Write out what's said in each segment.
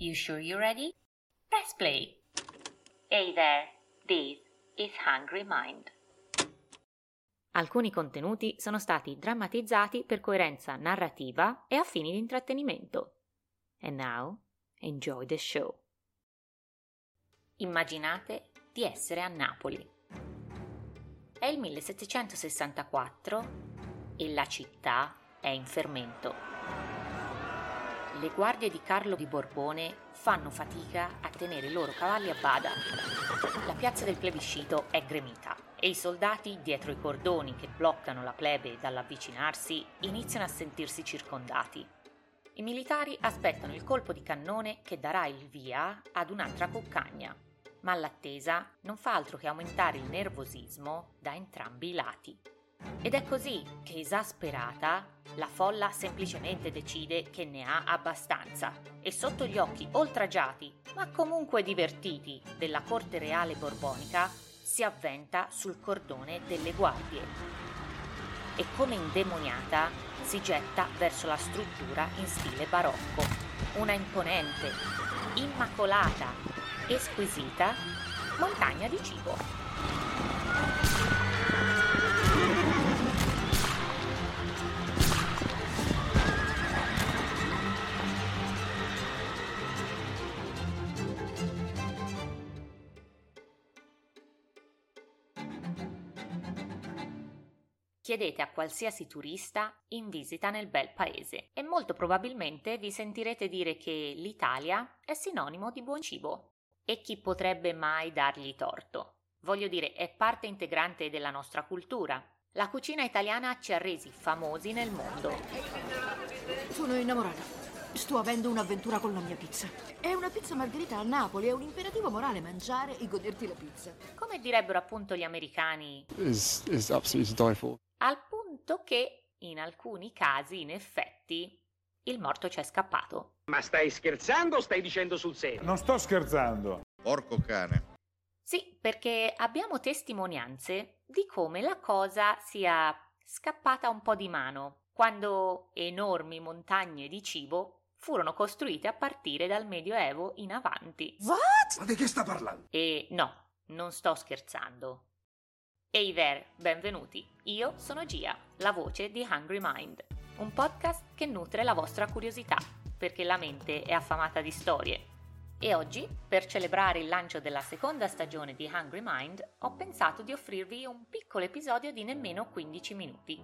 You sure you're ready? Press play. Hey there, this is Hungry Mind. Alcuni contenuti sono stati drammatizzati per coerenza narrativa e a fini di intrattenimento. And now, enjoy the show. Immaginate di essere a Napoli. È il 1764 e la città è in fermento. Le guardie di Carlo di Borbone fanno fatica a tenere i loro cavalli a bada. La piazza del plebiscito è gremita e i soldati, dietro i cordoni che bloccano la plebe dall'avvicinarsi, iniziano a sentirsi circondati. I militari aspettano il colpo di cannone che darà il via ad un'altra cuccagna, ma l'attesa non fa altro che aumentare il nervosismo da entrambi i lati. Ed è così che, esasperata, la folla semplicemente decide che ne ha abbastanza e sotto gli occhi oltraggiati, ma comunque divertiti, della corte reale borbonica si avventa sul cordone delle guardie e, come indemoniata, si getta verso la struttura in stile barocco, una imponente, immacolata e squisita montagna di cibo. Chiedete a qualsiasi turista in visita nel bel paese e molto probabilmente vi sentirete dire che l'Italia è sinonimo di buon cibo. E chi potrebbe mai dargli torto? Voglio dire, è parte integrante della nostra cultura. La cucina italiana ci ha resi famosi nel mondo. Sono innamorata. Sto avendo un'avventura con la mia pizza. È una pizza margherita a Napoli, è un imperativo morale mangiare e goderti la pizza. Come direbbero appunto gli americani, is absolutely to die for. Al punto che, in alcuni casi, in effetti, il morto ci è scappato. Ma stai scherzando o stai dicendo sul serio? Non sto scherzando. Porco cane. Sì, perché abbiamo testimonianze di come la cosa sia scappata un po' di mano, quando enormi montagne di cibo furono costruite a partire dal Medioevo in avanti. What? Ma di che sta parlando? E no, non sto scherzando. Hey there, benvenuti. Io sono Gia, la voce di Hungry Mind, un podcast che nutre la vostra curiosità, perché la mente è affamata di storie. E oggi, per celebrare il lancio della seconda stagione di Hungry Mind, ho pensato di offrirvi un piccolo episodio di nemmeno 15 minuti.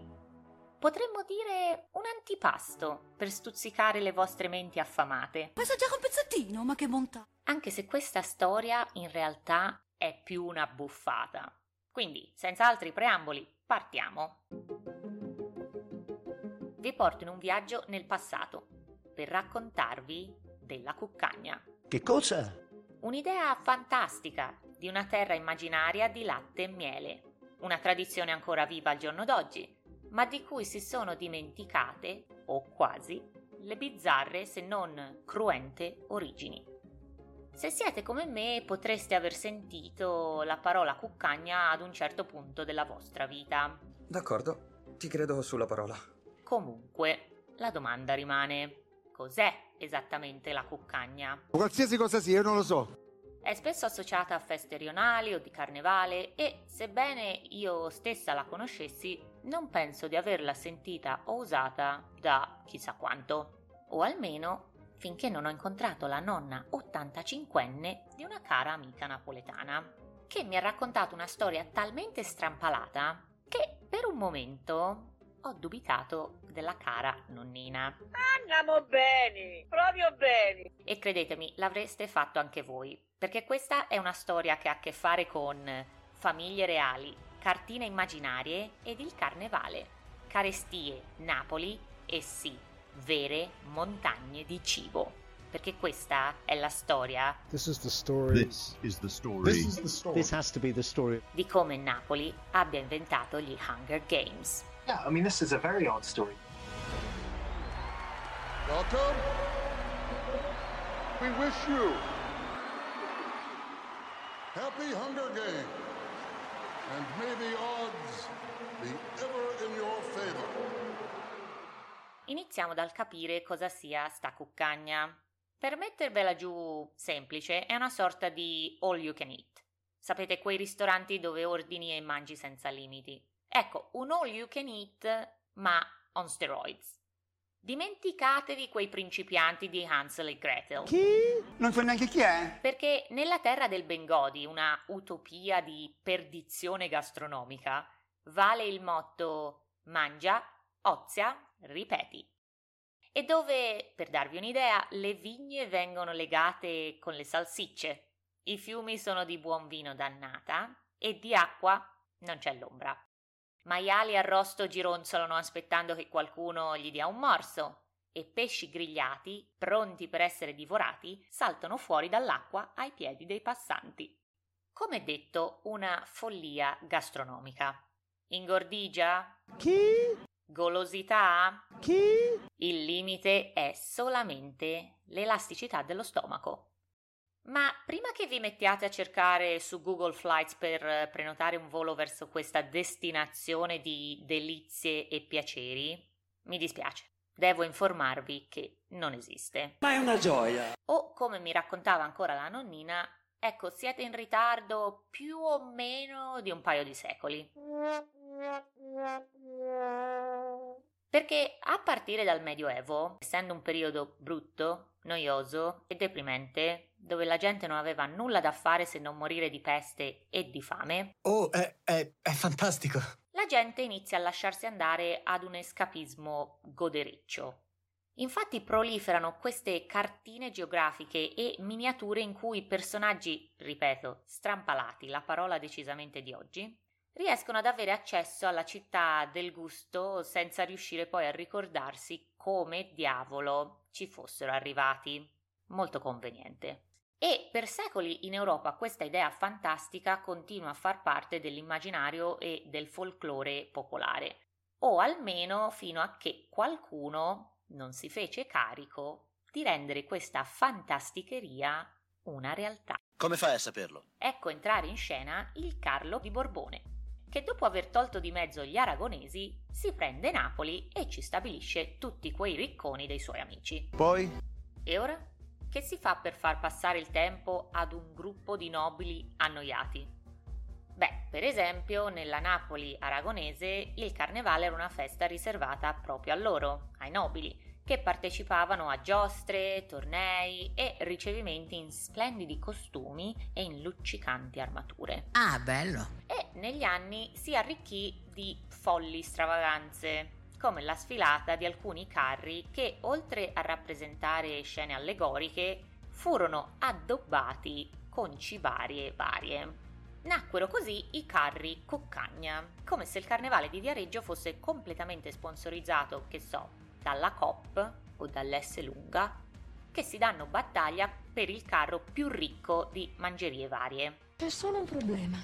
Potremmo dire un antipasto per stuzzicare le vostre menti affamate. Ma assaggia un pezzettino, ma che bontà! Anche se questa storia in realtà è più una buffata. Quindi, senza altri preamboli, partiamo! Vi porto in un viaggio nel passato per raccontarvi della cuccagna. Che cosa? Un'idea fantastica di una terra immaginaria di latte e miele, una tradizione ancora viva al giorno d'oggi, ma di cui si sono dimenticate, o quasi, le bizzarre se non cruente origini. Se siete come me, potreste aver sentito la parola cuccagna ad un certo punto della vostra vita. D'accordo, ti credo sulla parola. Comunque, la domanda rimane: cos'è esattamente la cuccagna? Qualsiasi cosa sia, io non lo so. È spesso associata a feste rionali o di carnevale e, sebbene io stessa la conoscessi, non penso di averla sentita o usata da chissà quanto. O almeno finché non ho incontrato la nonna 85enne di una cara amica napoletana, che mi ha raccontato una storia talmente strampalata che per un momento ho dubitato della cara nonnina. Andiamo bene, proprio bene! E credetemi, l'avreste fatto anche voi, perché questa è una storia che ha a che fare con famiglie reali, cartine immaginarie ed il carnevale, carestie, Napoli e sì, vere montagne di cibo, perché questa è la storia. This has to be the story. Di come Napoli abbia inventato gli Hunger Games. Yeah, I mean this is a very odd story. Welcome. We wish you happy Hunger Games and may the odds be ever in your favor. Iniziamo dal capire cosa sia sta cuccagna. Per mettervela giù semplice, è una sorta di all you can eat. Sapete quei ristoranti dove ordini e mangi senza limiti? Ecco, un all you can eat, ma on steroids. Dimenticatevi quei principianti di Hansel e Gretel. Chi? Non so neanche chi è. Perché nella terra del Bengodi, una utopia di perdizione gastronomica, vale il motto mangia, ozia, ripeti. E dove, per darvi un'idea, le vigne vengono legate con le salsicce, i fiumi sono di buon vino d'annata e di acqua non c'è l'ombra. Maiali arrosto gironzolano aspettando che qualcuno gli dia un morso e pesci grigliati, pronti per essere divorati, saltano fuori dall'acqua ai piedi dei passanti. Come detto, una follia gastronomica. Ingordigia? Chi? Golosità? Chi? Il limite è solamente l'elasticità dello stomaco. Ma prima che vi mettiate a cercare su Google Flights per prenotare un volo verso questa destinazione di delizie e piaceri, mi dispiace, devo informarvi che non esiste. Ma è una gioia! O, come mi raccontava ancora la nonnina, ecco, siete in ritardo più o meno di un paio di secoli. Perché a partire dal Medioevo, essendo un periodo brutto, noioso e deprimente, dove la gente non aveva nulla da fare se non morire di peste e di fame... Oh, è fantastico! La gente inizia a lasciarsi andare ad un escapismo godereccio. Infatti proliferano queste cartine geografiche e miniature in cui personaggi, ripeto, strampalati, la parola decisamente di oggi... riescono ad avere accesso alla città del gusto senza riuscire poi a ricordarsi come diavolo ci fossero arrivati. Molto conveniente. E per secoli in Europa questa idea fantastica continua a far parte dell'immaginario e del folklore popolare, o almeno fino a che qualcuno non si fece carico di rendere questa fantasticheria una realtà. Come fai a saperlo? Ecco entrare in scena il Carlo di Borbone, che dopo aver tolto di mezzo gli aragonesi si prende Napoli e ci stabilisce tutti quei ricconi dei suoi amici. Poi? E ora? Che si fa per far passare il tempo ad un gruppo di nobili annoiati? Beh, per esempio, nella Napoli aragonese il carnevale era una festa riservata proprio a loro, ai nobili, che partecipavano a giostre, tornei e ricevimenti in splendidi costumi e in luccicanti armature. Ah, bello! E negli anni si arricchì di folli stravaganze, come la sfilata di alcuni carri che, oltre a rappresentare scene allegoriche, furono addobbati con cibarie varie. Nacquero così i carri Cuccagna, come se il carnevale di Viareggio fosse completamente sponsorizzato, che so, dalla COP o dall'S lunga, che si danno battaglia per il carro più ricco di mangerie varie. C'è solo un problema.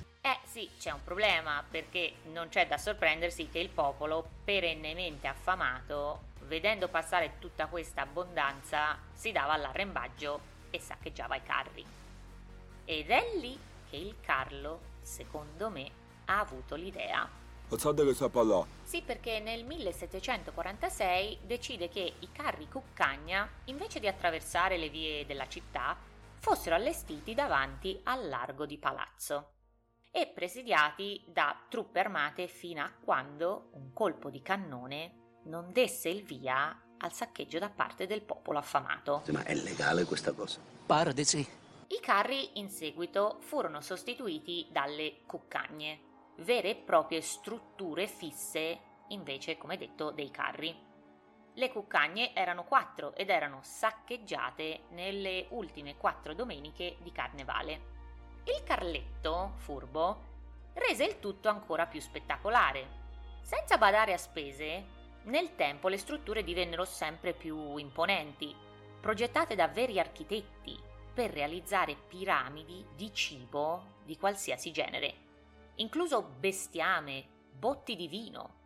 Sì, c'è un problema, perché non c'è da sorprendersi che il popolo, perennemente affamato, vedendo passare tutta questa abbondanza, si dava all'arrembaggio e saccheggiava i carri. Ed è lì che il Carlo, secondo me, ha avuto l'idea. Sì, perché nel 1746 decide che i carri Cuccagna, invece di attraversare le vie della città, fossero allestiti davanti al largo di Palazzo e presidiati da truppe armate fino a quando un colpo di cannone non desse il via al saccheggio da parte del popolo affamato. Ma è legale questa cosa? Pare di sì. I carri in seguito furono sostituiti dalle Cuccagne, vere e proprie strutture fisse invece, come detto, dei carri. Le Cuccagne erano 4 ed erano saccheggiate nelle ultime 4 domeniche di carnevale. Il Carletto, furbo, rese il tutto ancora più spettacolare. Senza badare a spese, nel tempo le strutture divennero sempre più imponenti, progettate da veri architetti per realizzare piramidi di cibo di qualsiasi genere, incluso bestiame, botti di vino,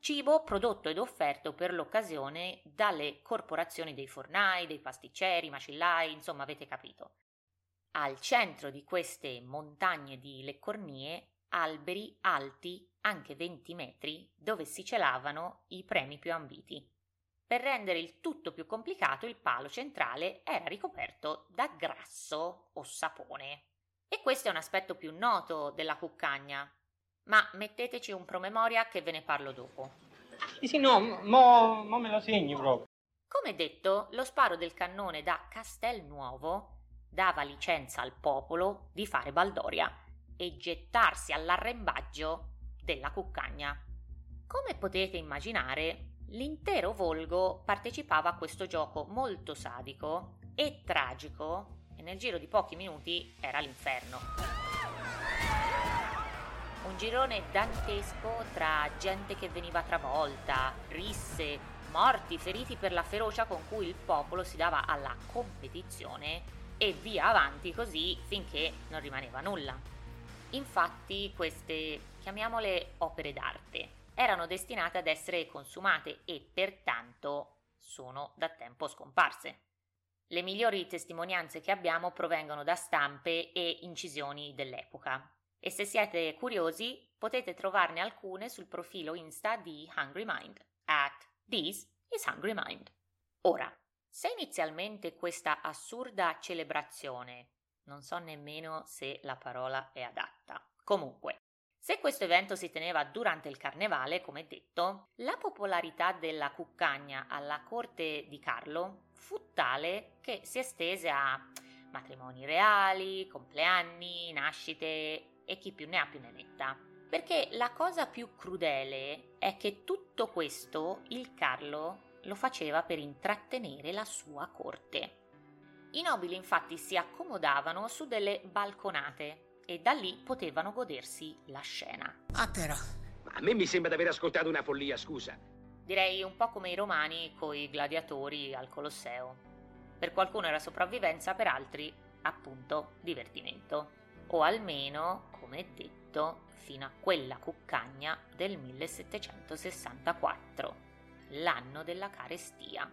cibo prodotto ed offerto per l'occasione dalle corporazioni dei fornai, dei pasticceri, macellai, insomma avete capito. Al centro di queste montagne di leccornie, alberi alti anche 20 metri, dove si celavano i premi più ambiti. Per rendere il tutto più complicato, il palo centrale era ricoperto da grasso o sapone. E questo è un aspetto più noto della cuccagna, ma metteteci un promemoria che ve ne parlo dopo. Sì, no, mo me lo segni proprio. Come detto, lo sparo del cannone da Castelnuovo dava licenza al popolo di fare baldoria e gettarsi all'arrembaggio della cuccagna. Come potete immaginare, l'intero volgo partecipava a questo gioco molto sadico e tragico e nel giro di pochi minuti era l'inferno. Un girone dantesco tra gente che veniva travolta, risse, morti, feriti per la ferocia con cui il popolo si dava alla competizione e via avanti così finché non rimaneva nulla. Infatti queste, chiamiamole opere d'arte, erano destinate ad essere consumate e pertanto sono da tempo scomparse. Le migliori testimonianze che abbiamo provengono da stampe e incisioni dell'epoca e se siete curiosi potete trovarne alcune sul profilo Insta di Hungry Mind @ThisisHungryMind. Ora, se inizialmente questa assurda celebrazione, non so nemmeno se la parola è adatta, comunque, se questo evento si teneva durante il carnevale, come detto, la popolarità della cuccagna alla corte di Carlo fu tale che si estese a matrimoni reali, compleanni, nascite e chi più ne ha più ne metta. Perché la cosa più crudele è che tutto questo il Carlo lo faceva per intrattenere la sua corte. I nobili infatti si accomodavano su delle balconate e da lì potevano godersi la scena. Attero. Ma a me mi sembra di aver ascoltato una follia, scusa. Direi un po' come i romani coi gladiatori al Colosseo. Per qualcuno era sopravvivenza, per altri, appunto, divertimento. O almeno, come detto, fino a quella cuccagna del 1764, l'anno della carestia.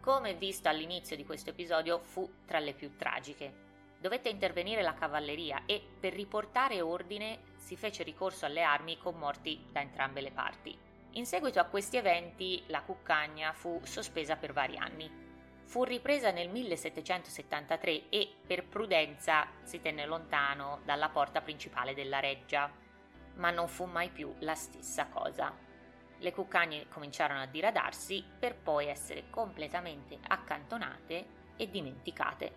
Come visto all'inizio di questo episodio, fu tra le più tragiche. Dovette intervenire la cavalleria e, per riportare ordine, si fece ricorso alle armi con morti da entrambe le parti. In seguito a questi eventi, la cuccagna fu sospesa per vari anni. Fu ripresa nel 1773 e, per prudenza, si tenne lontano dalla porta principale della reggia. Ma non fu mai più la stessa cosa. Le cuccagne cominciarono a diradarsi per poi essere completamente accantonate e dimenticate.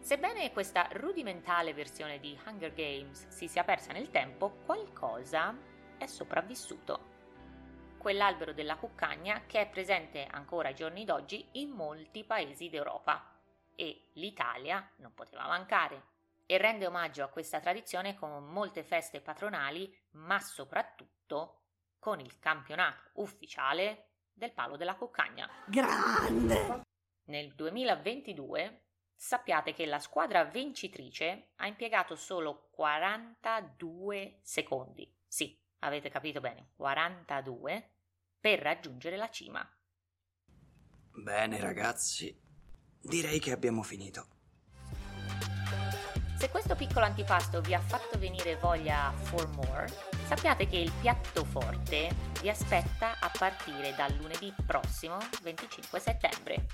Sebbene questa rudimentale versione di Hunger Games si sia persa nel tempo, qualcosa è sopravvissuto. Quell'albero della cuccagna che è presente ancora ai giorni d'oggi in molti paesi d'Europa e l'Italia non poteva mancare e rende omaggio a questa tradizione con molte feste patronali, ma soprattutto con il campionato ufficiale del palo della cuccagna. Grande! Nel 2022 sappiate che la squadra vincitrice ha impiegato solo 42 secondi, sì, avete capito bene, 42, per raggiungere la cima. Bene ragazzi, direi che abbiamo finito. Se questo piccolo antipasto vi ha fatto venire voglia for more, sappiate che il piatto forte vi aspetta a partire dal lunedì prossimo 25 settembre.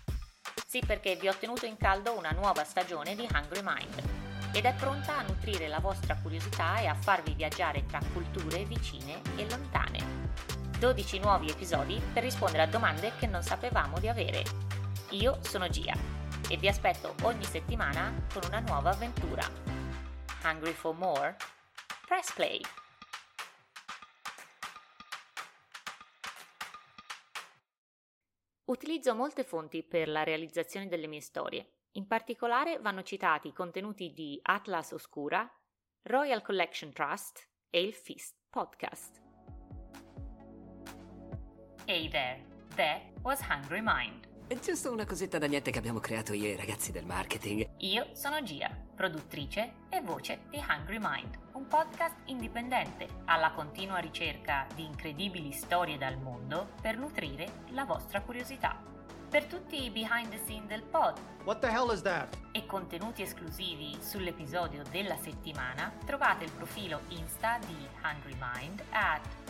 Sì, perché vi ho tenuto in caldo una nuova stagione di Hungry Mind ed è pronta a nutrire la vostra curiosità e a farvi viaggiare tra culture vicine e lontane. 12 nuovi episodi per rispondere a domande che non sapevamo di avere. Io sono Gia e vi aspetto ogni settimana con una nuova avventura. Hungry for more? Press play! Utilizzo molte fonti per la realizzazione delle mie storie. In particolare vanno citati i contenuti di Atlas Oscura, Royal Collection Trust e il Feast Podcast. Hey there, that was Hungry Mind. È giusto una cosetta da niente che abbiamo creato io e i ragazzi del marketing. Io sono Gia, produttrice e voce di Hungry Mind, un podcast indipendente alla continua ricerca di incredibili storie dal mondo per nutrire la vostra curiosità. Per tutti i behind the scenes del pod, what the hell is that? E contenuti esclusivi sull'episodio della settimana, trovate il profilo Insta di Hungry Mind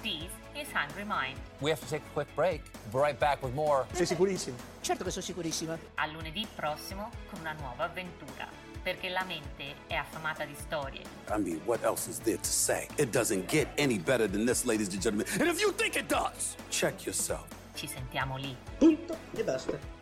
This is Hungry Mind. We have to take a quick break. We're right back with more. Sei sicurissima? Certo che sono sicurissima. A lunedì prossimo con una nuova avventura, perché la mente è affamata di storie. I mean, what else is there to say? It doesn't get any better than this, ladies and gentlemen. And if you think it does, check yourself. Ci sentiamo lì. Punto e basta.